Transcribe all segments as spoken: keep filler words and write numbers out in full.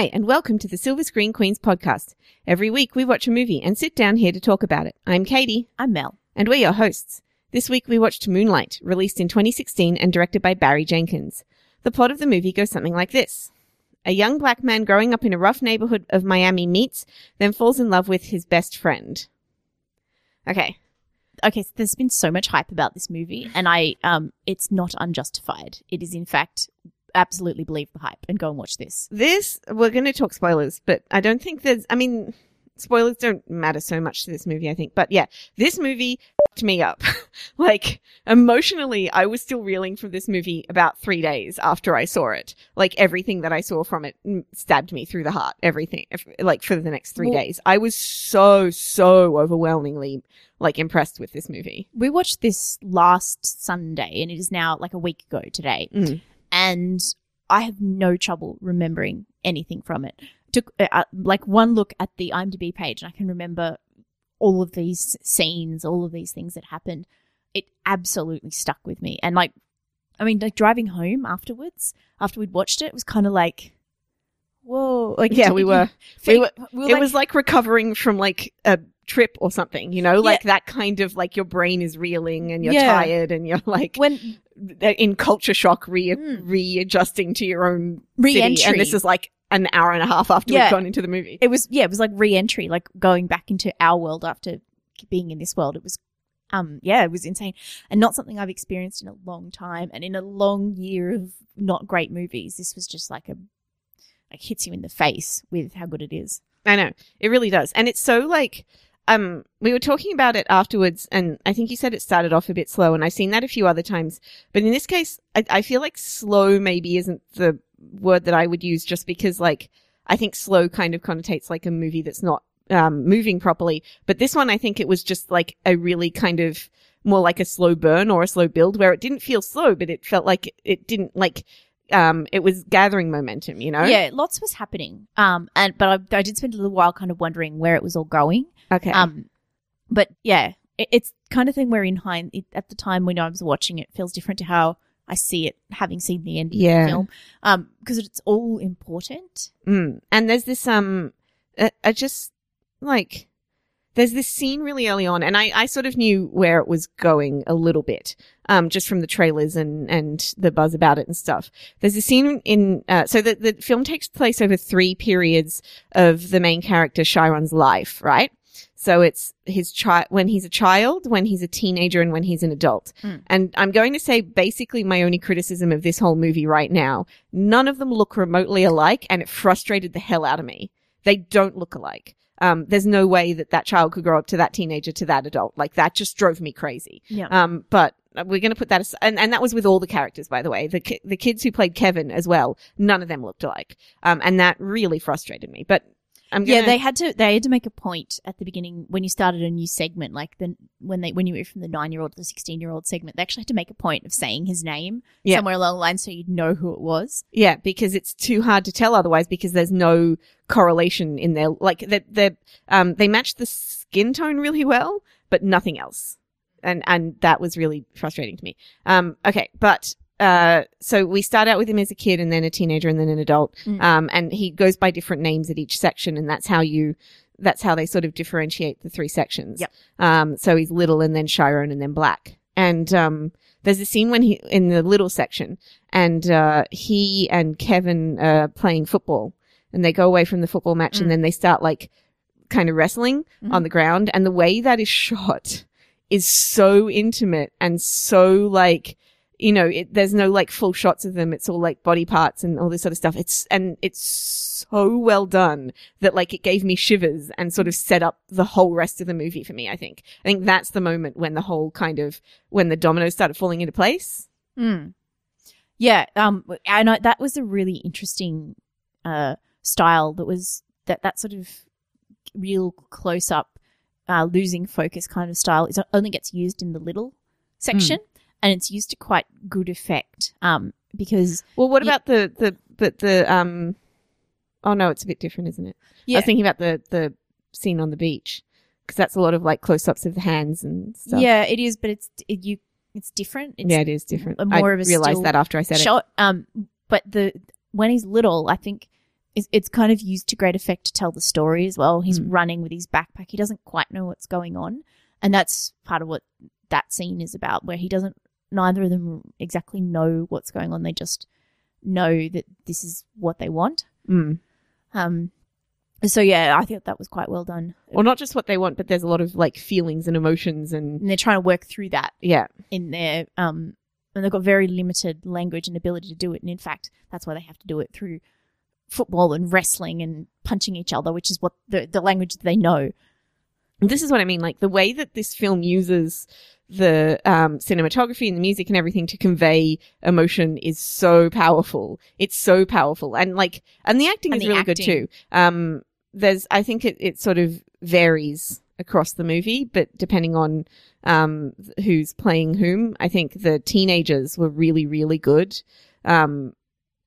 Hi, and welcome to the Silver Screen Queens podcast. Every week we watch a movie and sit down here to talk about it. I'm Katie. I'm Mel. And we're your hosts. This week we watched Moonlight, released in twenty sixteen and directed by Barry Jenkins. The plot of the movie goes something like this. A young black man growing up in a rough neighborhood of Miami meets, then falls in love with his best friend. Okay. Okay, so there's been so much hype about this movie, and I, um, it's not unjustified. It is, in fact, absolutely believe the hype and go and watch this. This, we're going to talk spoilers, but I don't think there's, I mean, spoilers don't matter so much to this movie, I think. But yeah, this movie fucked me up. Like, emotionally, I was still reeling from this movie about three days after I saw it. Like, everything that I saw from it stabbed me through the heart, everything, like, for the next three well, days. I was so, so overwhelmingly, like, impressed with this movie. We watched this last Sunday, and it is now, like, a week ago today. Mm. And I have no trouble remembering anything from it. Took uh, like one look at the IMDb page, and I can remember all of these scenes, all of these things that happened. It absolutely stuck with me. And like, I mean, like driving home afterwards, after we'd watched it, it was kind of like, whoa! Like yeah, we were. We were. We were it like, was like recovering from like a trip or something, you know, like yeah. that kind of like your brain is reeling and you're yeah. tired and you're like when in culture shock, re- mm. readjusting to your own re-entry. City. And this is like an hour and a half after yeah. we've gone into the movie. It was yeah, it was like re-entry, like going back into our world after being in this world. It was, um, yeah, it was insane and not something I've experienced in a long time and in a long year of not great movies. This was just like a like hits you in the face with how good it is. I know it really does, and it's so like. Um, we were talking about it afterwards, and I think you said it started off a bit slow, and I've seen that a few other times. But in this case, I, I feel like slow maybe isn't the word that I would use, just because, like, I think slow kind of connotates like a movie that's not um, moving properly. But this one, I think it was just like a really kind of more like a slow burn or a slow build, where it didn't feel slow, but it felt like it didn't like. Um, it was gathering momentum, you know? Yeah, lots was happening. Um, and but I, I did spend a little while kind of wondering where it was all going. Okay. Um, but yeah, it, it's kind of thing where in hind it, at the time when I was watching it feels different to how I see it, having seen the end yeah. of the film. Um, because it's all important. Mm. And there's this um, I, I just like. There's this scene really early on, and I, I sort of knew where it was going a little bit, um, just from the trailers and, and the buzz about it and stuff. There's a scene in uh, – so the, the film takes place over three periods of the main character Chiron's life, right? So it's his chi- when he's a child, when he's a teenager, and when he's an adult. Mm. And I'm going to say basically my only criticism of this whole movie right now, none of them look remotely alike, and it frustrated the hell out of me. They don't look alike. Um, there's no way that that child could grow up to that teenager to that adult. Like, that just drove me crazy. Yeah. Um, but we're going to put that aside. And, and that was with all the characters, by the way. The ki- the kids who played Kevin as well, none of them looked alike. Um, and that really frustrated me. But I'm gonna- Yeah, they had to, they had to make a point at the beginning when you started a new segment, like the, when they, when you moved from the nine-year-old to the sixteen-year-old segment, they actually had to make a point of saying his name yeah. somewhere along the line so you'd know who it was. Yeah, because it's too hard to tell otherwise because there's no correlation in their, like that the, um, they matched the skin tone really well, but nothing else. And, and that was really frustrating to me. Um, okay, but. Uh, so we start out with him as a kid and then a teenager and then an adult. Mm. Um, and he goes by different names at each section, and that's how you, that's how they sort of differentiate the three sections. Yep. Um, so he's little and then Chiron and then black. And, um, there's a scene when he, in the little section and, uh, he and Kevin are playing football and they go away from the football match mm. and then they start like kind of wrestling mm-hmm. on the ground. And the way that is shot is so intimate and so like, you know, it, there's no like full shots of them. It's all like body parts and all this sort of stuff. It's, and it's so well done that like it gave me shivers and sort of set up the whole rest of the movie for me, I think. I think that's the moment when the whole kind of, when the dominoes started falling into place. Mm. Yeah. Um, and I, that was a really interesting, uh, style that was that, that sort of real close up, uh, losing focus kind of style. It only gets used in the little section. Mm. And it's used to quite good effect, um, because. Well, what about you, the, the, but the, um, oh no, it's a bit different, isn't it? Yeah. I was thinking about the, the scene on the beach, because that's a lot of like close ups of the hands and stuff. Yeah, it is, but it's, it, you, it's different. It's yeah, it is different. More I of a realized that after I said shot, it. Um, but the, when he's little, I think it's kind of used to great effect to tell the story as well. He's mm. running with his backpack. He doesn't quite know what's going on. And that's part of what that scene is about, where he doesn't, neither of them exactly know what's going on. They just know that this is what they want. Mm. Um, so, yeah, I thought that was quite well done. Well, not just what they want, but there's a lot of, like, feelings and emotions. And, and they're trying to work through that. Yeah. In their, um, and they've got very limited language and ability to do it. And, in fact, that's why they have to do it through football and wrestling and punching each other, which is what the, the language that they know. This is what I mean, like the way that this film uses the um, cinematography and the music and everything to convey emotion is so powerful. It's so powerful. And like, and the acting and is the really acting. good too. Um, there's, I think it, it sort of varies across the movie, but depending on um, who's playing whom. I think the teenagers were really, really good. Um,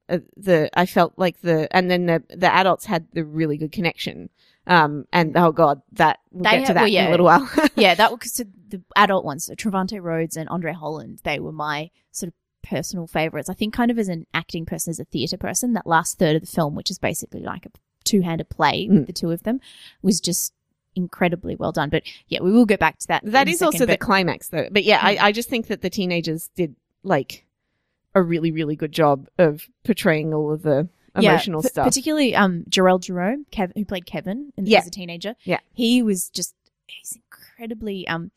Uh, the I felt like the and then the the adults had the really good connection, um and oh god that we'll they get had, to that well, yeah. in a little while. Yeah, that was because the adult ones, so Travante Rhodes and Andre Holland, they were my sort of personal favorites. I think kind of as an acting person, as a theater person, that last third of the film, which is basically like a two-handed play mm. with the two of them, was just incredibly well done. But yeah, we will get back to that. That is second, also but- the climax though. But yeah, mm. I I just think that the teenagers did like a really, really good job of portraying all of the emotional yeah, p- stuff. Particularly um, Jharrel Jerome, Kev- who played Kevin in the, yeah. as a teenager. Yeah. He was just – he's incredibly um,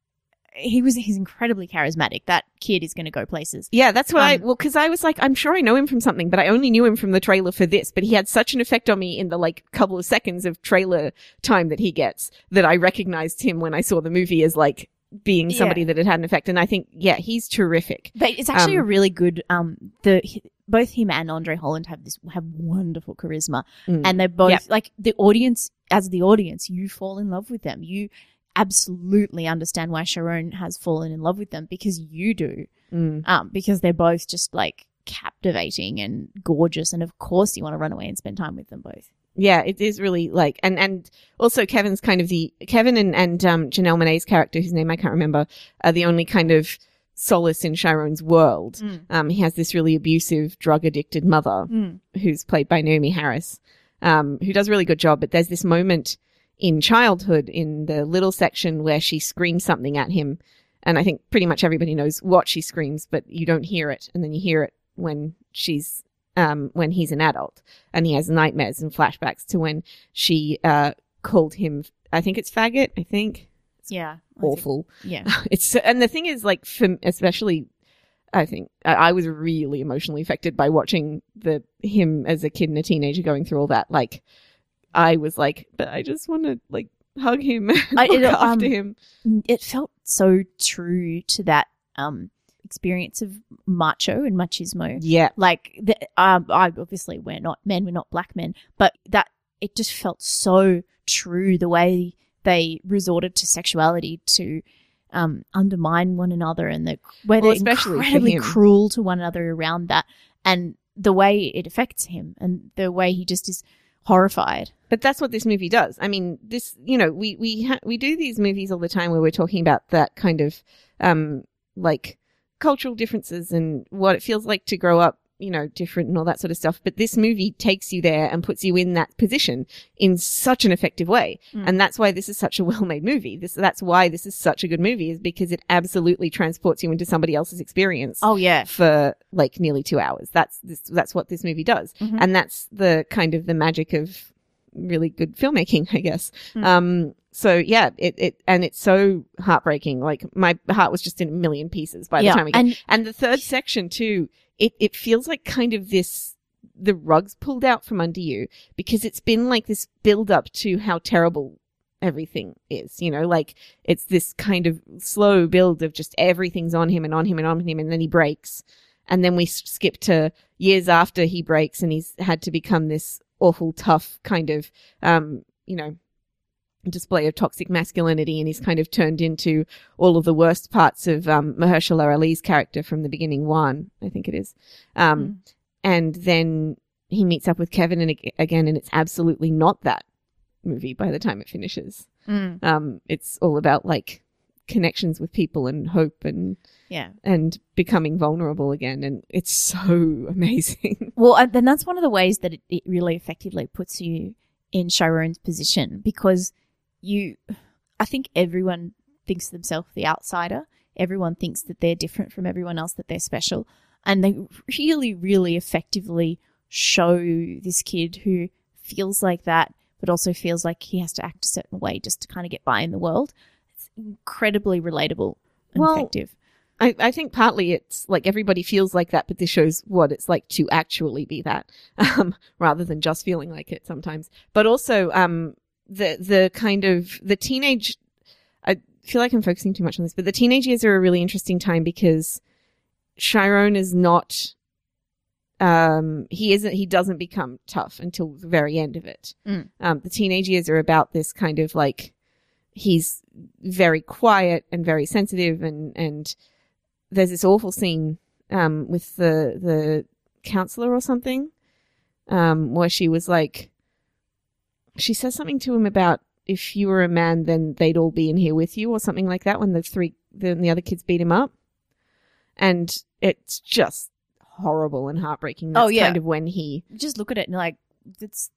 – he was he's incredibly charismatic. That kid is going to go places. Yeah, that's what um, I – well, because I was like, I'm sure I know him from something, but I only knew him from the trailer for this. But he had such an effect on me in the, like, couple of seconds of trailer time that he gets that I recognized him when I saw the movie as, like, being somebody yeah. that it had an effect. And I think, yeah, he's terrific. But it's actually um, a really good um the he, both him and Andre Holland have this have wonderful charisma. Mm, and they're both yeah. like the audience, as the audience, you fall in love with them. You absolutely understand why Chiron has fallen in love with them, because you do. Mm. Um, because they're both just like captivating and gorgeous, and of course you want to run away and spend time with them both. Yeah, it is really like, and, and also Kevin's kind of the, Kevin and, and, um, Janelle Monáe's character, whose name I can't remember, are the only kind of solace in Chiron's world. Mm. Um, he has this really abusive, drug addicted mother mm. who's played by Naomi Harris, um, who does a really good job. But there's this moment in childhood in the little section where she screams something at him. And I think pretty much everybody knows what she screams, but you don't hear it. And then you hear it when she's, Um, when he's an adult, and he has nightmares and flashbacks to when she uh, called him, I think it's faggot, I think. It's yeah. Awful. Think, yeah. It's and the thing is, like, for especially, I think, I, I was really emotionally affected by watching the him as a kid and a teenager going through all that. Like, I was like, but I just want to, like, hug him and I, look it, after um, him. It felt so true to that um experience of macho and machismo. Yeah. Like, the, um, I obviously we're not men, we're not black men, but that it just felt so true the way they resorted to sexuality to um, undermine one another, and the where well, they're incredibly cruel to one another around that, and the way it affects him and the way he just is horrified. But that's what this movie does. I mean, this, you know, we, we, ha- we do these movies all the time where we're talking about that kind of um, like, cultural differences and what it feels like to grow up, you know, different and all that sort of stuff. But this movie takes you there and puts you in that position in such an effective way. Mm. And that's why this is such a well-made movie. This, that's why this is such a good movie, is because it absolutely transports you into somebody else's experience. Oh, yeah. For like nearly two hours. That's this, that's what this movie does. Mm-hmm. And that's the kind of the magic of really good filmmaking, I guess. Mm. Um, So, yeah, it, it and it's so heartbreaking. Like, my heart was just in a million pieces by the yeah, time we got. And, and the third section, too, it, it feels like kind of this, the rug's pulled out from under you, because it's been like this build up to how terrible everything is, you know, like it's this kind of slow build of just everything's on him and on him and on him, and then he breaks. And then we skip to years after he breaks, and he's had to become this awful, tough kind of, um, you know, display of toxic masculinity, and he's kind of turned into all of the worst parts of um, Mahershala Ali's character from the beginning, Juan, I think it is. Um, mm. And then he meets up with Kevin and again, and it's absolutely not that movie by the time it finishes. Mm. Um, it's all about like connections with people and hope and yeah and becoming vulnerable again, and it's so amazing. Well, and that's one of the ways that it, it really effectively puts you in Chiron's position, because you I think everyone thinks themselves the outsider. Everyone thinks that they're different from everyone else, that they're special, and they really really effectively show this kid who feels like that but also feels like he has to act a certain way just to kind of get by in the world. It's incredibly relatable and well, effective. I, I think partly it's like everybody feels like that, but this shows what it's like to actually be that um, rather than just feeling like it sometimes. But also um, the the kind of the teenage – I feel like I'm focusing too much on this, but the teenage years are a really interesting time because Chiron is not – Um, he isn't. He doesn't become tough until the very end of it. Mm. Um, the teenage years are about this kind of like he's very quiet and very sensitive, and and there's this awful scene um, with the the counselor or something um, where she was like, she says something to him about if you were a man, then they'd all be in here with you or something like that. When the three the, the other kids beat him up, and it's just horrible and heartbreaking. That's oh, yeah. kind of when he just look at it and like, that's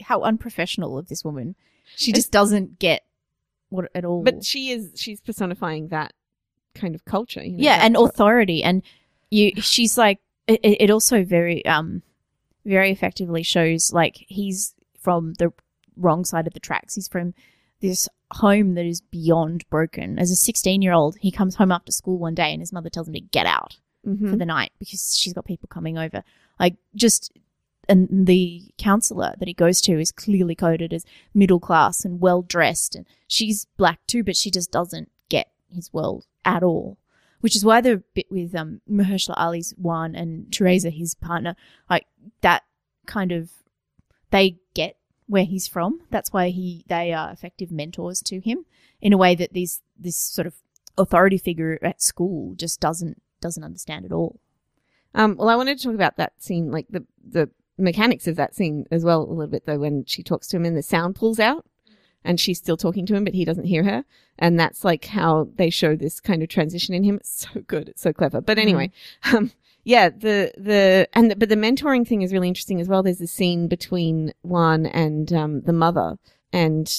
how unprofessional of this woman. She just doesn't get what at all. But she is she's personifying that kind of culture. You know, yeah, and authority. What... And you, she's like, it, it also very, um, very effectively shows like he's from the wrong side of the tracks. He's from this home that is beyond broken. As a sixteen-year-old, he comes home after school one day and his mother tells him to get out. Mm-hmm. For the night because she's got people coming over. Like just and the counselor that he goes to is clearly coded as middle class and well dressed, and she's black too, but she just doesn't get his world at all, which is why the bit with um, Mahershala Ali's Juan and Teresa, his partner, like that kind of they get where he's from. That's why he they are effective mentors to him in a way that these this sort of authority figure at school just doesn't doesn't understand at all. Um, well, I wanted to talk about that scene, like the the mechanics of that scene as well a little bit, though, when she talks to him and the sound pulls out and she's still talking to him but he doesn't hear her, and that's like how they show this kind of transition in him. It's so good. It's so clever. But anyway, mm-hmm. um, yeah, the the and the, but the mentoring thing is really interesting as well. There's a scene between Juan and um, the mother, and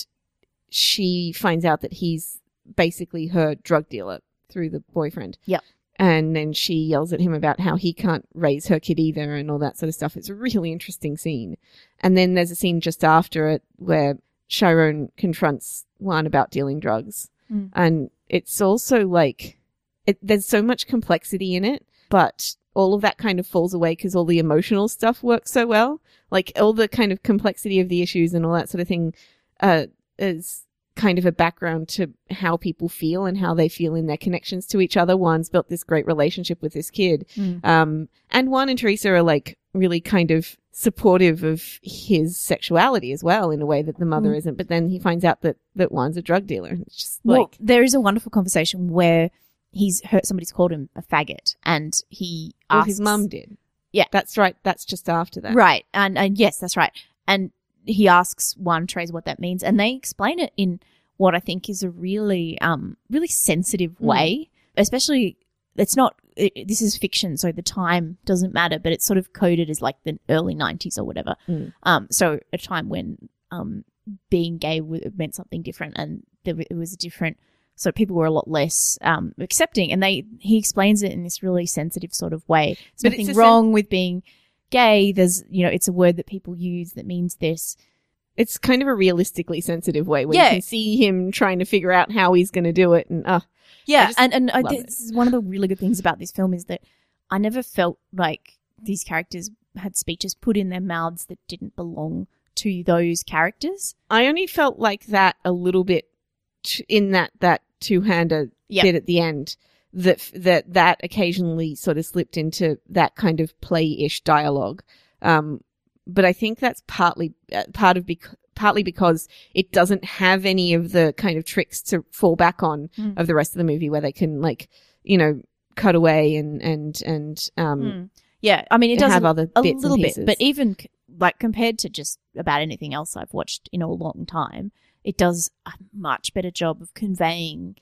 she finds out that he's basically her drug dealer through the boyfriend. Yeah. And then she yells at him about how he can't raise her kid either and all that sort of stuff. It's a really interesting scene. And then there's a scene just after it where Chiron confronts Juan about dealing drugs. Mm. And it's also like it, there's so much complexity in it, but all of that kind of falls away because all the emotional stuff works so well. Like all the kind of complexity of the issues and all that sort of thing uh, is kind of a background to how people feel and how they feel in their connections to each other. Juan's built this great relationship with this kid. Mm. Um, and Juan and Teresa are like really kind of supportive of his sexuality as well in a way that the mother mm. isn't. But then he finds out that, that Juan's a drug dealer. It's just like, well, there is a wonderful conversation where he's heard somebody's called him a faggot and he asks. Well, his mum did. Yeah. That's right. That's just after that. Right. And, and yes, that's right. And he asks Juan Trace what that means, and they explain it in what I think is a really, um, really sensitive way. Mm. Especially, it's not. It, this is fiction, so the time doesn't matter, but it's sort of coded as like the early nineties or whatever. Mm. Um, so a time when um being gay w- meant something different, and there w- it was a different. So people were a lot less um accepting, and they he explains it in this really sensitive sort of way. There's nothing wrong sen- with being. Gay, there's, you know, it's a word that people use that means this. It's kind of a realistically sensitive way where yeah. you can see him trying to figure out how he's going to do it. And uh, yeah, and, and I, this is one of the really good things about this film is that I never felt like these characters had speeches put in their mouths that didn't belong to those characters. I only felt like that a little bit in that, that two-hander yep. bit at the end. That that that occasionally sort of slipped into that kind of play-ish dialogue, um, but I think that's partly uh, part of bec- partly because it doesn't have any of the kind of tricks to fall back on mm. of the rest of the movie where they can like you know cut away and and and um, mm. yeah, I mean it does have other bits a little and pieces. Bit, but even c- like compared to just about anything else I've watched in a long time, it does a much better job of conveying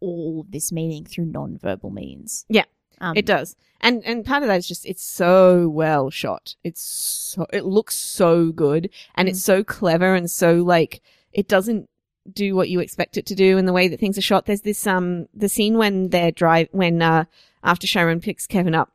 all of this meaning through non-verbal means. Yeah, um, it does. And and part of that is just it's so well shot. It's so, it looks so good, and mm-hmm. it's so clever, and so like it doesn't do what you expect it to do in the way that things are shot. There's this um the scene when they're drive when uh, after Sharon picks Kevin up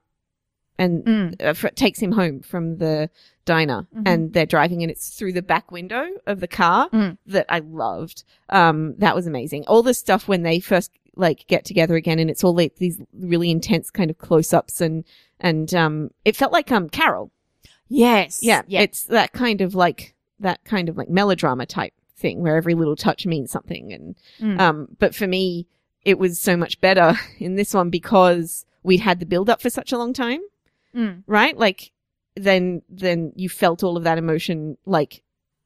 and mm. uh, f- takes him home from the diner, mm-hmm. and they're driving, and it's through the back window of the car mm. that I loved. Um, that was amazing. All the stuff when they first like get together again, and it's all like these really intense kind of close-ups, and and um, it felt like um Carol. Yes, yeah, yeah. It's that kind of like that kind of like melodrama type thing where every little touch means something, and mm. um, but for me, it was so much better in this one because we'd had the build-up for such a long time. Mm. Right? Like then then you felt all of that emotion like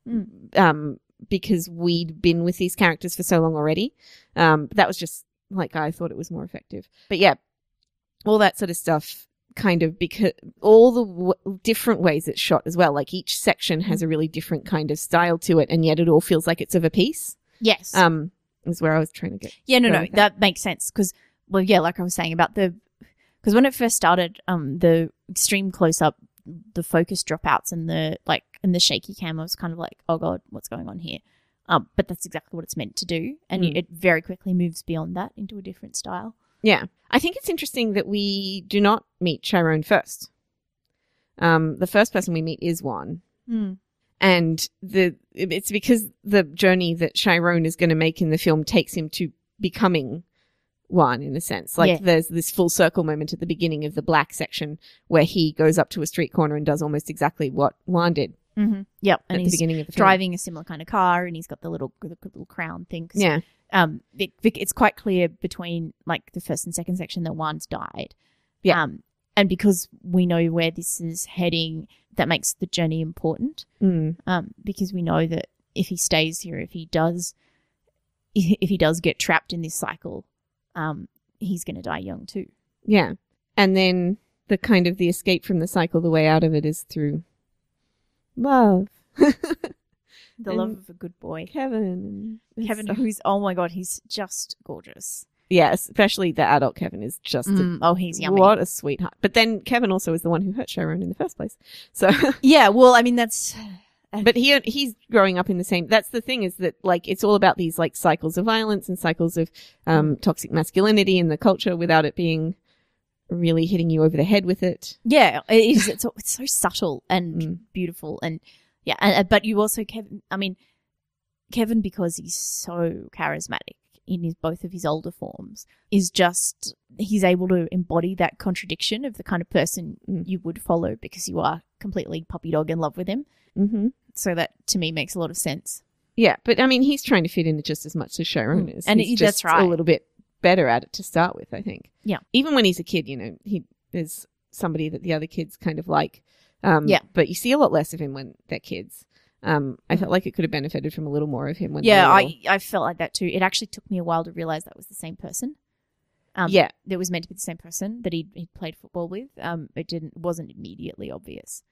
mm. um because we'd been with these characters for so long already. Um that was just like I thought it was more effective. But yeah, all that sort of stuff kind of because all the w- different ways it's shot as well. Like each section has a really different kind of style to it, and yet it all feels like it's of a piece. Yes. Um is where I was trying to get. Yeah, no, no, that. that makes sense because well yeah, like I was saying about the because when it first started, um, the extreme close-up, the focus dropouts, and the like, and the shaky cam, I was kind of like, "Oh God, what's going on here?" Um, but that's exactly what it's meant to do, and mm. it very quickly moves beyond that into a different style. Yeah, I think it's interesting that we do not meet Chiron first. Um, the first person we meet is Juan, mm. and the it's because the journey that Chiron is going to make in the film takes him to becoming One in a sense. Like yeah. there's this full circle moment at the beginning of the black section where he goes up to a street corner and does almost exactly what Juan did. Mm-hmm. Yep. At and the he's beginning of the film. Driving a similar kind of car, and he's got the little the little crown thing. Cause, yeah. Um, it, it's quite clear between like the first and second section that Juan's died. Yeah. Um, and because we know where this is heading, that makes the journey important. Mm. Um, because we know that if he stays here, if he does, if he does get trapped in this cycle. Um, he's going to die young too. Yeah. And then the kind of the escape from the cycle, the way out of it is through love. the and love of a good boy. Kevin. Kevin stuff. Who's, oh my God, he's just gorgeous. Yeah, especially the adult Kevin is just. Mm, a, oh, he's yummy. What a sweetheart. But then Kevin also is the one who hurt Sharon in the first place. So. yeah, well, I mean, that's. But he he's growing up in the same – that's the thing is that, like, it's all about these, like, cycles of violence and cycles of um, toxic masculinity in the culture without it being really hitting you over the head with it. Yeah, it is. It's, it's so subtle and mm. beautiful and, yeah, and, but you also – Kevin. I mean, Kevin, because he's so charismatic in his both of his older forms, is just – he's able to embody that contradiction of the kind of person mm. you would follow because you are completely puppy dog in love with him. Mm-hmm. So that, to me, makes a lot of sense. Yeah. But, I mean, he's trying to fit in just as much as Sharon is. And he's that's just right. a little bit better at it to start with, I think. Yeah. Even when he's a kid, you know, he is somebody that the other kids kind of like. Um, yeah. But you see a lot less of him when they're kids. Um, I felt like it could have benefited from a little more of him when yeah, they were Yeah, I, I felt like that too. It actually took me a while to realise that was the same person. Um, yeah. That was meant to be the same person that he'd, he'd played football with. Um, it didn't wasn't immediately obvious.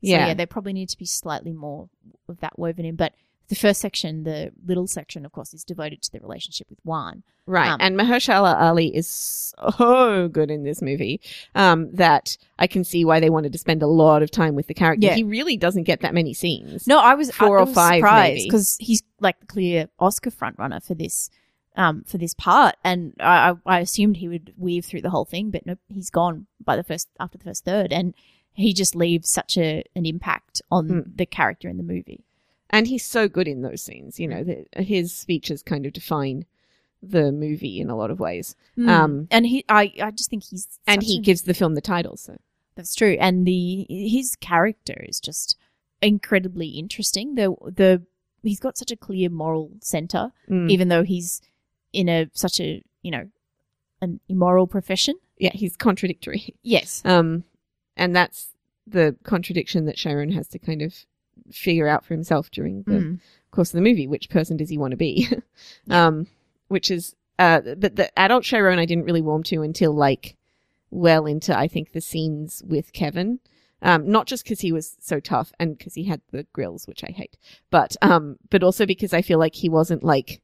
So, yeah. yeah, they probably need to be slightly more of that woven in. But the first section, the little section, of course, is devoted to the relationship with Juan. Right. Um, and Mahershala Ali is so good in this movie um, that I can see why they wanted to spend a lot of time with the character. Yeah. He really doesn't get that many scenes. No, I was, Four I, I was or five, surprised because he's like the clear Oscar frontrunner for this um, for this part. And I, I assumed he would weave through the whole thing, but no, he's gone by the first after the first third. And he just leaves such a an impact on mm. the character in the movie. And he's so good in those scenes. You know, the, his speeches kind of define the movie in a lot of ways. Mm. Um, and he, I, I just think he's – And he an, gives the film the title. So that's true. And the his character is just incredibly interesting. The the He's got such a clear moral centre, mm. even though he's in a such a, you know, an immoral profession. Yeah, he's contradictory. Yes. Um. And that's the contradiction that Sharon has to kind of figure out for himself during the mm. course of the movie. Which person does he want to be? um, which is, uh, but the adult Sharon I didn't really warm to until like well into, I think, the scenes with Kevin. Um, not just because he was so tough and because he had the grills, which I hate, but um, but also because I feel like he wasn't like,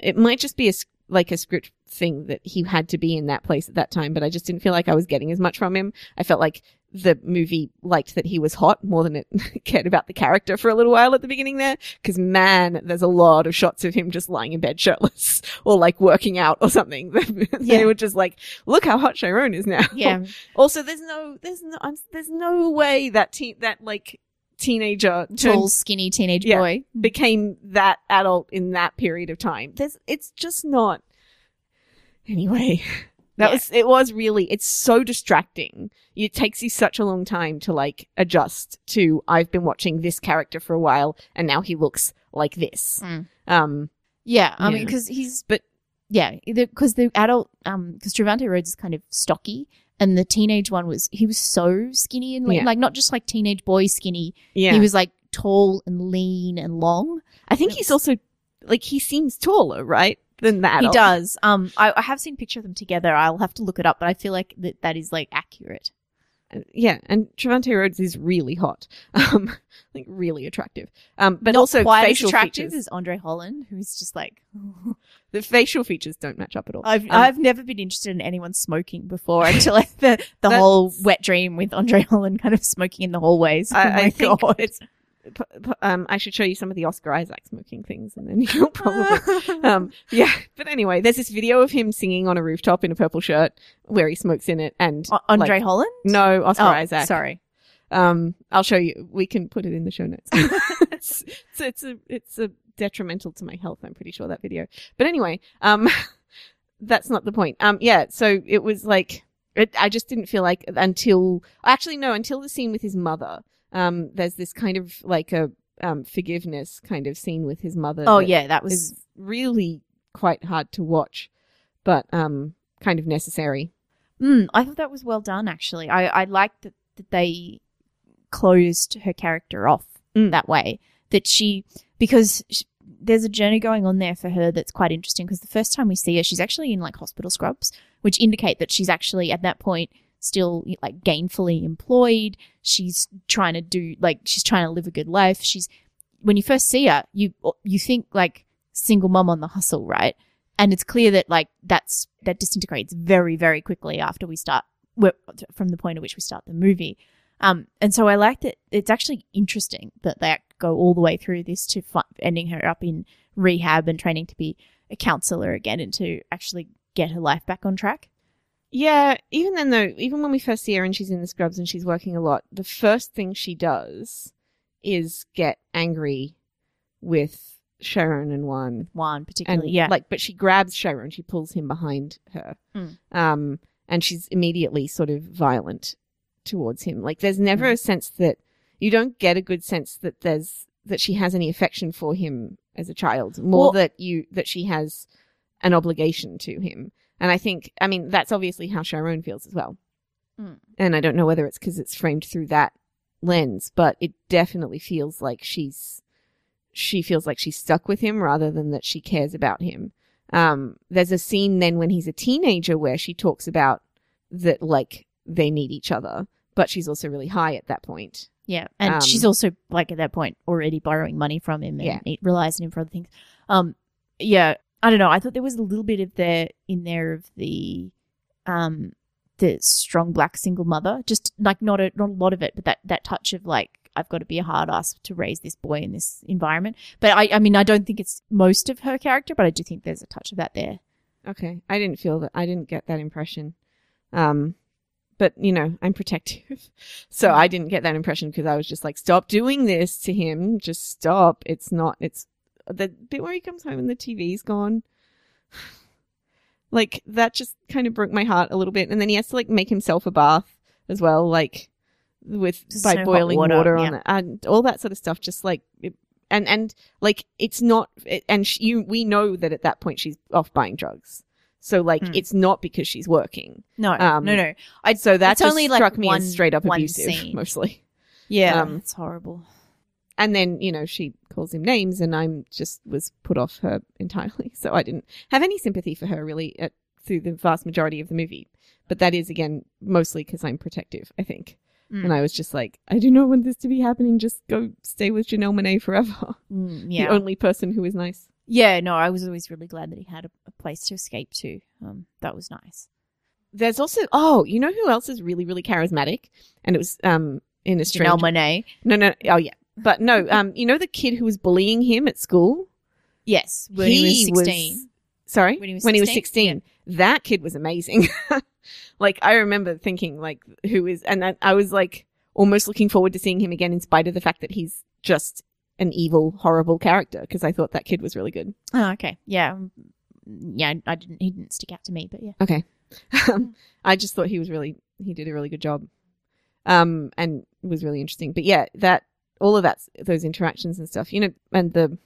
it might just be a, like a script thing that he had to be in that place at that time, but I just didn't feel like I was getting as much from him. I felt like the movie liked that he was hot more than it cared about the character for a little while at the beginning there, because, man, there's a lot of shots of him just lying in bed shirtless or, like, working out or something. They yeah. were just like, look how hot Chiron is now. Yeah. Also, there's no there's no, I'm, there's no way that, te- that like, teenager tall turned, skinny teenage yeah, boy became that adult in that period of time. There's, it's just not. Anyway, that yeah. was, it was really, it's so distracting. It takes you such a long time to like adjust to, I've been watching this character for a while and now he looks like this. Mm. Um, yeah. I yeah. mean, cause he's, but yeah, cause the adult, um, cause Travante Rhodes is kind of stocky. And the teenage one was, he was so skinny and lean. Yeah. Like, not just like teenage boy skinny. Yeah. He was like tall and lean and long. I think he's also, like, he seems taller, right? Than that. He does. Um, I, I have seen a picture of them together. I'll have to look it up, but I feel like that, that is like accurate. Uh, yeah. And Travante Rhodes is really hot. Um, like, really attractive. Um, but not also quite facial as attractive features. As Andre Holland, who's just like, oh. The facial features don't match up at all. I've um, I've never been interested in anyone smoking before until like, the the whole wet dream with Andre Holland kind of smoking in the hallways. I, oh my I think God. It's, um, I should show you some of the Oscar Isaac smoking things, and then you'll probably um, yeah. But anyway, there's this video of him singing on a rooftop in a purple shirt where he smokes in it, and o- Andre like, Holland? No, Oscar oh, Isaac. Sorry. Um, I'll show you. We can put it in the show notes. it's, it's it's a it's a detrimental to my health, I'm pretty sure, that video. But anyway, um, that's not the point. Um, yeah. So it was like it, I just didn't feel like until actually no until the scene with his mother. Um, there's this kind of like a um forgiveness kind of scene with his mother. Oh that yeah, that was is really quite hard to watch, but um, kind of necessary. Mm, I thought that was well done actually. I I liked that, that they closed her character off mm. that way. That she, because she, there's a journey going on there for her that's quite interesting, because the first time we see her, she's actually in like hospital scrubs, which indicate that she's actually at that point still like gainfully employed. She's trying to do like she's trying to live a good life. She's, when you first see her, you you think like single mom on the hustle, right? And it's clear that like that's that disintegrates very very quickly after we start from the point at which we start the movie. Um, and so I like that it's actually interesting that they go all the way through this to fun- ending her up in rehab and training to be a counselor again and to actually get her life back on track. Yeah, even then though, even when we first see her and she's in the scrubs and she's working a lot, the first thing she does is get angry with Sharon and Juan. Juan particularly, and, yeah. Like, but she grabs Sharon, she pulls him behind her, mm. um, and she's immediately sort of violent towards him. Like, there's never mm. a sense that you don't get a good sense that there's that she has any affection for him as a child, more well, that you that she has an obligation to him. And I think, I mean, that's obviously how Chiron feels as well. Mm. And I don't know whether it's because it's framed through that lens, but it definitely feels like she's she feels like she's stuck with him rather than that she cares about him. Um, there's a scene then when he's a teenager where she talks about that, like, they need each other, but she's also really high at that point. Yeah, and um, she's also, like, at that point already borrowing money from him and yeah. relies on him for other things. Um, yeah, I don't know. I thought there was a little bit of the in there of the um, the strong black single mother, just like not a not a lot of it, but that, that touch of like, I've got to be a hard ass to raise this boy in this environment. But I, I mean, I don't think it's most of her character, but I do think there's a touch of that there. Okay, I didn't feel that. I didn't get that impression. Um. But, you know, I'm protective. So I didn't get that impression because I was just like, stop doing this to him. Just stop. It's not, it's the bit where he comes home and the T V's gone. Like, that just kind of broke my heart a little bit. And then he has to, like, make himself a bath as well, like, with just by no boiling water, water on yeah. it. And all that sort of stuff just, like, it, and, and, like, it's not, it, and she, you, we know that at that point she's off buying drugs. So, like, mm. it's not because she's working. No, um, no, no. I, so that just only, struck like, me one, as straight-up abusive, scene. Mostly. Yeah, um, it's horrible. And then, you know, she calls him names, and I am just was put off her entirely. So I didn't have any sympathy for her, really, at, through the vast majority of the movie. But that is, again, mostly because I'm protective, I think. Mm. And I was just like, I do not want this to be happening. Just go stay with Janelle Monáe forever. Mm, yeah. The only person who is nice. yeah, no, I was always really glad that he had a, a place to escape to. Um, that was nice. There's also, oh, you know who else is really, really charismatic? And it was um in a Stranger Things. Janelle Monáe. No, no, oh yeah, but no, um, you know the kid who was bullying him at school? Yes, when he, he was sixteen. Was, sorry, when he was when sixteen. He was sixteen. Yeah. That kid was amazing. Like I remember thinking, like, who is? And I, I was like almost looking forward to seeing him again, in spite of the fact that he's just an evil, horrible character. Because I thought that kid was really good. Oh, okay, yeah, yeah. I didn't. He didn't stick out to me, but yeah. Okay. Um, I just thought he was really he did a really good job, um, and was really interesting. But yeah, that all of that those interactions and stuff, you know, and the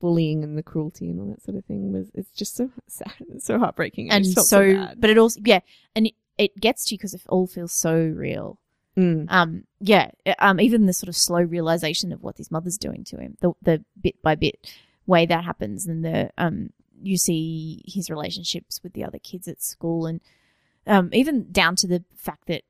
bullying and the cruelty and all that sort of thing was it's just so sad, it's so heartbreaking, and so, so bad. But it also yeah, and it, it gets to you because it all feels so real. Mm. Um, yeah, um, even the sort of slow realization of what his mother's doing to him, the the bit by bit way that happens, and the um. You see his relationships with the other kids at school, and um, even down to the fact that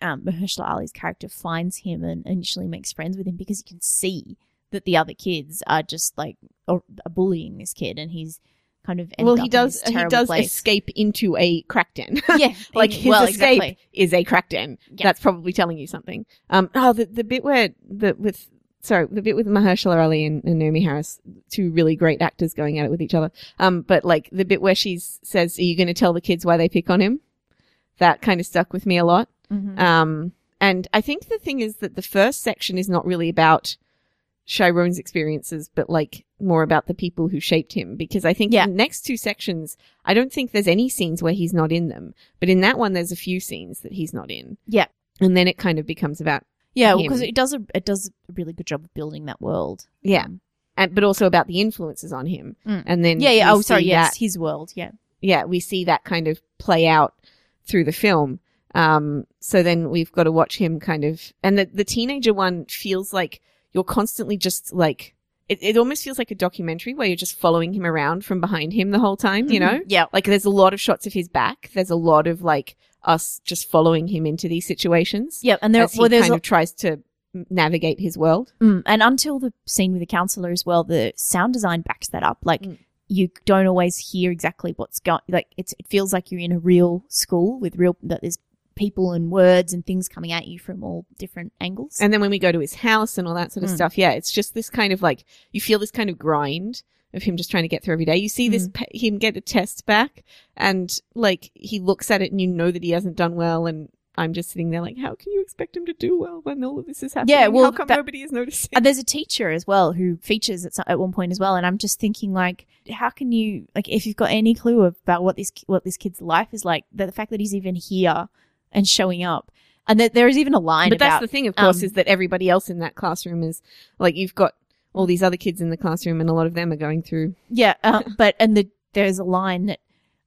um, Mahershala Ali's character finds him and initially makes friends with him because you can see that the other kids are just like are bullying this kid, and he's kind of well. He does he does place. escape into a crack den. Yeah, like his well, escape exactly. is a crack den. Yeah. That's probably telling you something. Um, oh, the the bit where the with. Sorry, the bit with Mahershala Ali and, and Naomi Harris, two really great actors going at it with each other. Um, but like the bit where she says, "Are you going to tell the kids why they pick on him?" That kind of stuck with me a lot. Mm-hmm. Um, and I think the thing is that the first section is not really about Chiron's experiences, but like more about the people who shaped him. Because I think yeah. the next two sections, I don't think there's any scenes where he's not in them. But in that one, there's a few scenes that he's not in. Yeah, and then it kind of becomes about. Yeah, because well, it does a it does a really good job of building that world. Yeah, and but also about the influences on him, mm. and then yeah, yeah. Oh, sorry, yes, that, his world. Yeah, yeah. We see that kind of play out through the film. Um, so then we've got to watch him kind of, and the the teenager one feels like you're constantly just like it. It almost feels like a documentary where you're just following him around from behind him the whole time. Mm-hmm. You know, yeah. Like there's a lot of shots of his back. There's a lot of like. Us just following him into these situations. Yeah, and there as he well, kind a- of tries to navigate his world. Mm, and until the scene with the counselor as well, the sound design backs that up. Like mm. you don't always hear exactly what's going. Like it's it feels like you're in a real school with real that there's people and words and things coming at you from all different angles. And then when we go to his house and all that sort of mm. stuff, yeah, it's just this kind of like you feel this kind of grind. Of him just trying to get through every day. You see this mm. pe- him get a test back and, like, he looks at it and you know that he hasn't done well and I'm just sitting there like, how can you expect him to do well when all of this is happening? Yeah, well, how come that, nobody is noticing? And there's a teacher as well who features at, some, at one point as well and I'm just thinking, like, how can you – like, if you've got any clue about what this what this kid's life is like, the, the fact that he's even here and showing up. And that there is even a line but about – But that's the thing, of course, um, is that everybody else in that classroom is – like, you've got – all these other kids in the classroom and a lot of them are going through. Yeah, uh, but and the, there's a line that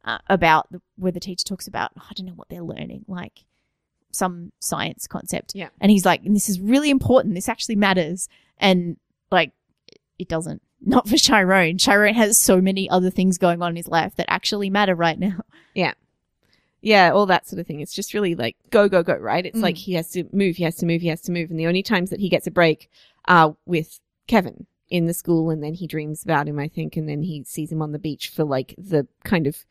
uh, about the, where the teacher talks about, oh, I don't know what they're learning, like some science concept. Yeah. And he's like, and this is really important. This actually matters. And, like, it doesn't. Not for Chiron. Chiron has so many other things going on in his life that actually matter right now. Yeah. Yeah, all that sort of thing. It's just really like go, go, go, right? It's mm. like he has to move, he has to move, he has to move. And the only times that he gets a break are with – Kevin in the school, and then he dreams about him, I think, and then he sees him on the beach for like the kind of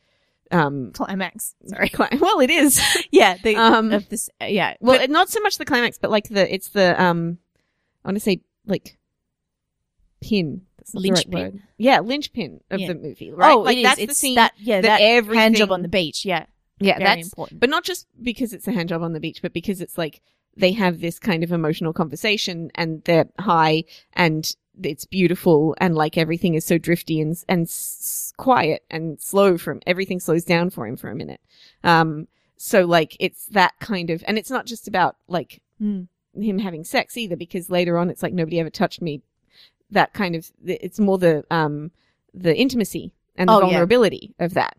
um climax. Sorry, cli- well, it is, yeah, the um, of this, uh, yeah. Well, but, not so much the climax, but like the it's the um, I want to say like pin, that's not lynchpin, the right word. yeah, lynchpin of yeah. the movie, right? Oh, like it that's is. the it's scene that yeah, that, that everything... hand job on the beach, yeah, yeah, very that's important, but not just because it's a hand job on the beach, but because it's like. They have this kind of emotional conversation and they're high and it's beautiful and like everything is so drifty and and s- quiet and slow from everything slows down for him for a minute. Um, so like it's that kind of, and it's not just about like mm. him having sex either, because later on it's like nobody ever touched me. That kind of, it's more the, um, the intimacy and the oh, vulnerability yeah. of that.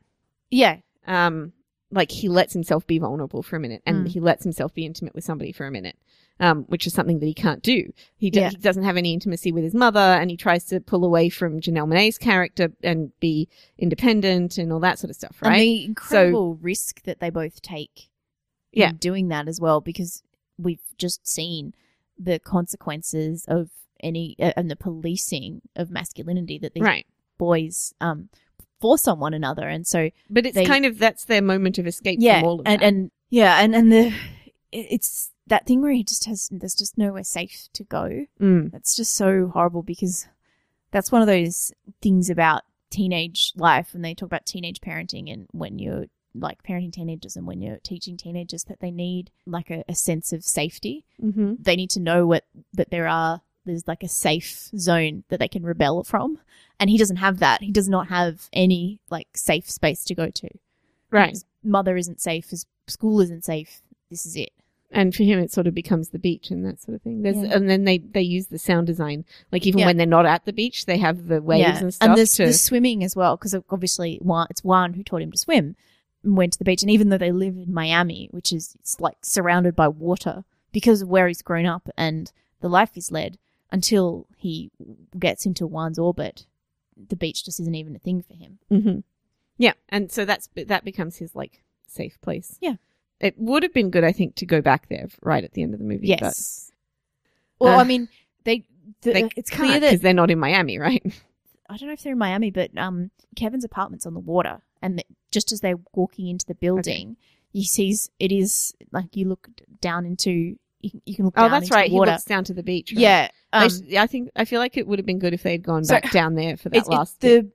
Yeah. Um, like he lets himself be vulnerable for a minute and mm. he lets himself be intimate with somebody for a minute, um, which is something that he can't do. He, do- yeah. he doesn't have any intimacy with his mother and he tries to pull away from Janelle Monáe's character and be independent and all that sort of stuff, right? And the incredible so, risk that they both take yeah. in doing that as well, because we've just seen the consequences of any uh, and the policing of masculinity that these right. boys um, force on one another, and so but it's they, kind of that's their moment of escape yeah, from all of and, that. And yeah, and and the it's that thing where he just has there's just nowhere safe to go. Mm. That's just so horrible, because that's one of those things about teenage life, and they talk about teenage parenting, and when you're like parenting teenagers and when you're teaching teenagers, that they need like a, a sense of safety. Mm-hmm. They need to know what that there are there's like a safe zone that they can rebel from, and he doesn't have that. He does not have any like safe space to go to. Right. His mother isn't safe, his school isn't safe, this is it. And for him, it sort of becomes the beach and that sort of thing. There's, yeah. And then they, they use the sound design. Like even yeah. when they're not at the beach, they have the waves yeah. and stuff. And there's to... the swimming as well, because obviously Juan, it's Juan who taught him to swim and went to the beach. And even though they live in Miami, which is it's like surrounded by water because of where he's grown up and the life he's led, until he gets into Juan's orbit, the beach just isn't even a thing for him. Mm-hmm. Yeah. And so that's that becomes his like safe place. Yeah. It would have been good, I think, to go back there right at the end of the movie. Yes. But, well, uh, I mean, they, the, they it's clear that because they're not in Miami, right? I don't know if they're in Miami, but um, Kevin's apartment's on the water, and the, just as they're walking into the building, okay. he sees it is like you look down into you, you can look. Oh, down that's into right. the water. He looks down to the beach. Right? Yeah, um, I think I feel like it would have been good if they'd gone so, back down there for that it's, last. It's the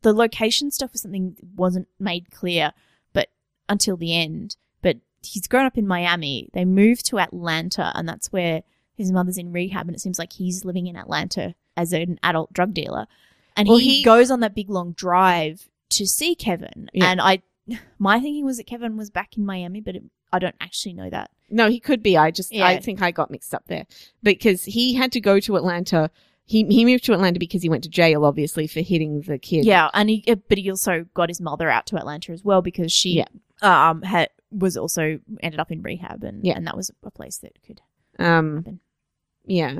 the location stuff was something that wasn't made clear, but until the end. But he's grown up in Miami. They moved to Atlanta, and that's where his mother's in rehab, and it seems like he's living in Atlanta as an adult drug dealer. And well, he, he goes on that big, long drive to see Kevin. Yeah. And I, my thinking was that Kevin was back in Miami, but it, I don't actually know that. No, he could be. I just yeah. I think I got mixed up there, because he had to go to Atlanta. He he moved to Atlanta because he went to jail, obviously, for hitting the kid. Yeah, and he, but he also got his mother out to Atlanta as well, because she yeah. um had – was also ended up in rehab, and yeah. and that was a place that could um, happen. Yeah.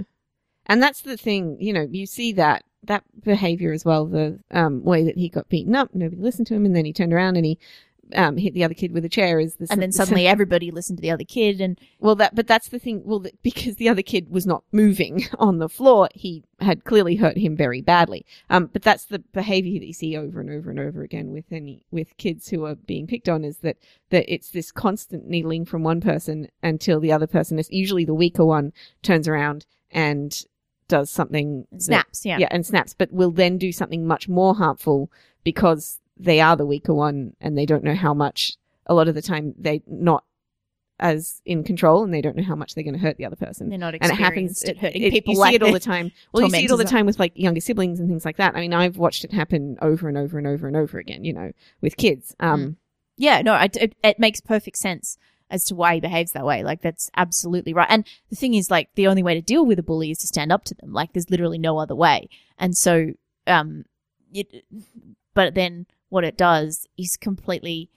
And that's the thing, you know, you see that, that behavior as well, the um, way that he got beaten up, nobody listened to him, and then he turned around and he um, hit the other kid with a chair. Is this, and then suddenly everybody listened to the other kid. And well, that, but that's the thing, well, the, because the other kid was not moving on the floor, he had clearly hurt him very badly. Um, but that's the behavior that you see over and over and over again with any, with kids who are being picked on, is that, that it's this constant needling from one person until the other person, is usually the weaker one, turns around and does something. Snaps, that, yeah. Yeah, and snaps, but will then do something much more harmful, because they are the weaker one, and they don't know how much. A lot of the time, they're not as in control, and they don't know how much they're going to hurt the other person. They're not experienced and it happens, at hurting it, people. It, you like see it all the time. Well, you see it all the time with like younger siblings and things like that. I mean, I've watched it happen over and over and over and over again. You know, with kids. Um, mm. Yeah, no, I, it, it makes perfect sense as to why he behaves that way. Like that's absolutely right. And the thing is, like the only way to deal with a bully is to stand up to them. Like there's literally no other way. And so, um, it. But then. What it does is completely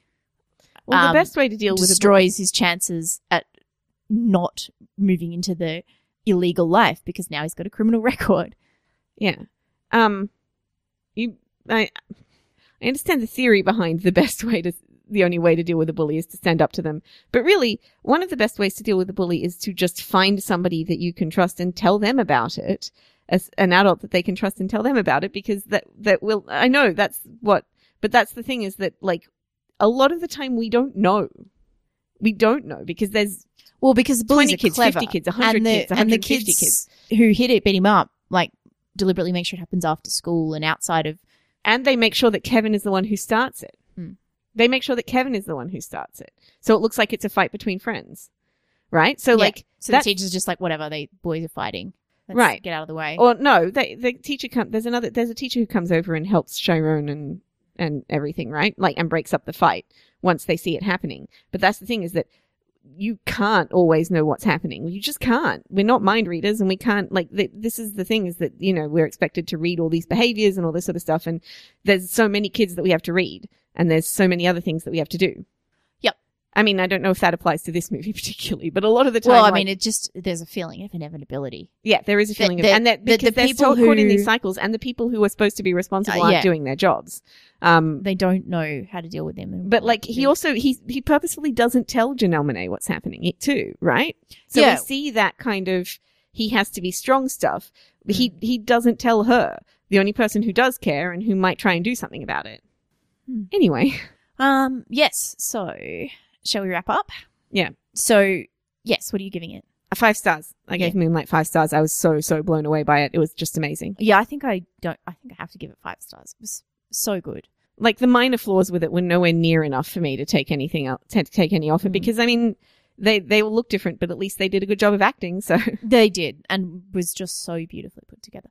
well, the um, best way to deal with destroys his chances at not moving into the illegal life, because now he's got a criminal record. Yeah, um, you I I understand the theory behind the best way to the only way to deal with a bully is to stand up to them, but really one of the best ways to deal with a bully is to just find somebody that you can trust and tell them about it, as an adult that they can trust and tell them about it, because that that will I know that's what. But that's the thing, is that like a lot of the time we don't know. We don't know because there's well because the bullies are kids, clever. fifty kids, one hundred and the, kids, one hundred fifty and the kids, kids who hit it, beat him up, like deliberately make sure it happens after school and outside of. And they make sure that Kevin is the one who starts it. Hmm. They make sure that Kevin is the one who starts it. So it looks like it's a fight between friends, right? So yeah. like so the teacher's just like whatever, they boys are fighting. Let's right. get out of the way. Or no, they, the teacher comes. There's another. There's a teacher who comes over and helps Chiron and. and everything, right? Like, and breaks up the fight once they see it happening. But that's the thing, is that you can't always know what's happening. You just can't. We're not mind readers, and we can't, like, th- this is the thing, is that, you know, we're expected to read all these behaviors and all this sort of stuff. And there's so many kids that we have to read, and there's so many other things that we have to do. Yep. I mean, I don't know if that applies to this movie particularly, but a lot of the time. Well, I like, mean, it just, there's a feeling of inevitability. Yeah, there is a feeling the, of, and that the, because the they're still who, caught in these cycles, and the people who are supposed to be responsible uh, yeah. aren't doing their jobs. Um, they don't know how to deal with them. But like, he also, he, he purposefully doesn't tell Janelle Monáe what's happening too, right? So yeah. we see that kind of, he has to be strong stuff. Mm. He, he doesn't tell her. the only person who does care and who might try and do something about it. Hmm. Anyway. Um, yes. So shall we wrap up? Yeah. So yes, what are you giving it? Five stars. I gave yeah. Moonlight five stars. I was so, so blown away by it. It was just amazing. Yeah, I think I don't, I think I have to give it five stars. It was so good. Like the minor flaws with it were nowhere near enough for me to take anything out, to take any off it mm. because I mean, they, they all look different, but at least they did a good job of acting. So they did, and was just so beautifully put together.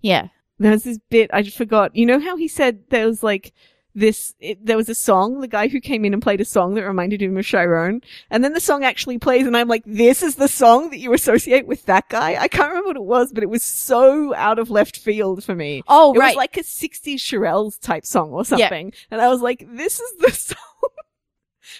Yeah. There was this bit, I just forgot, you know how he said there was like this, it, there was a song, the guy who came in and played a song that reminded him of Chiron, and then the song actually plays and I'm like, this is the song that you associate with that guy? I can't remember what it was, but it was so out of left field for me. Oh, it right. It was like a sixties Shirelles type song or something. Yeah. And I was like, this is the song.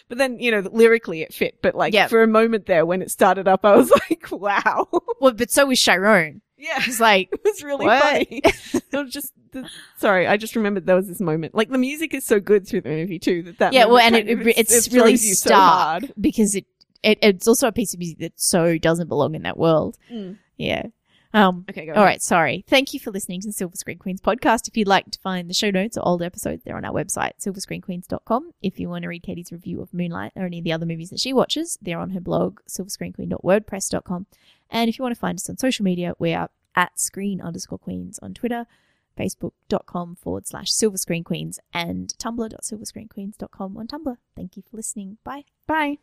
But then, you know, lyrically it fit, but like yeah. for a moment there when it started up, I was like, wow. Well, but so was Chiron. Yeah. It was like, it was really what? funny. It was just, the, sorry, I just remembered there was this moment. Like, the music is so good through the movie too that that. Yeah, well, and it, it, it's, it's really stark so because it, it, it's also a piece of music that so doesn't belong in that world. Mm. Yeah. Um, okay, go all on. Right, sorry. Thank you for listening to the Silver Screen Queens podcast. If you'd like to find the show notes or old episodes, they're on our website, silver screen queens dot com. If you want to read Katie's review of Moonlight or any of the other movies that she watches, they're on her blog, silver screen queen dot wordpress dot com. And if you want to find us on social media, we are at screen underscore queens on Twitter, facebook.com forward slash silverscreenqueens, and tumblr.silverscreenqueens dot com on Tumblr. Thank you for listening. Bye. Bye.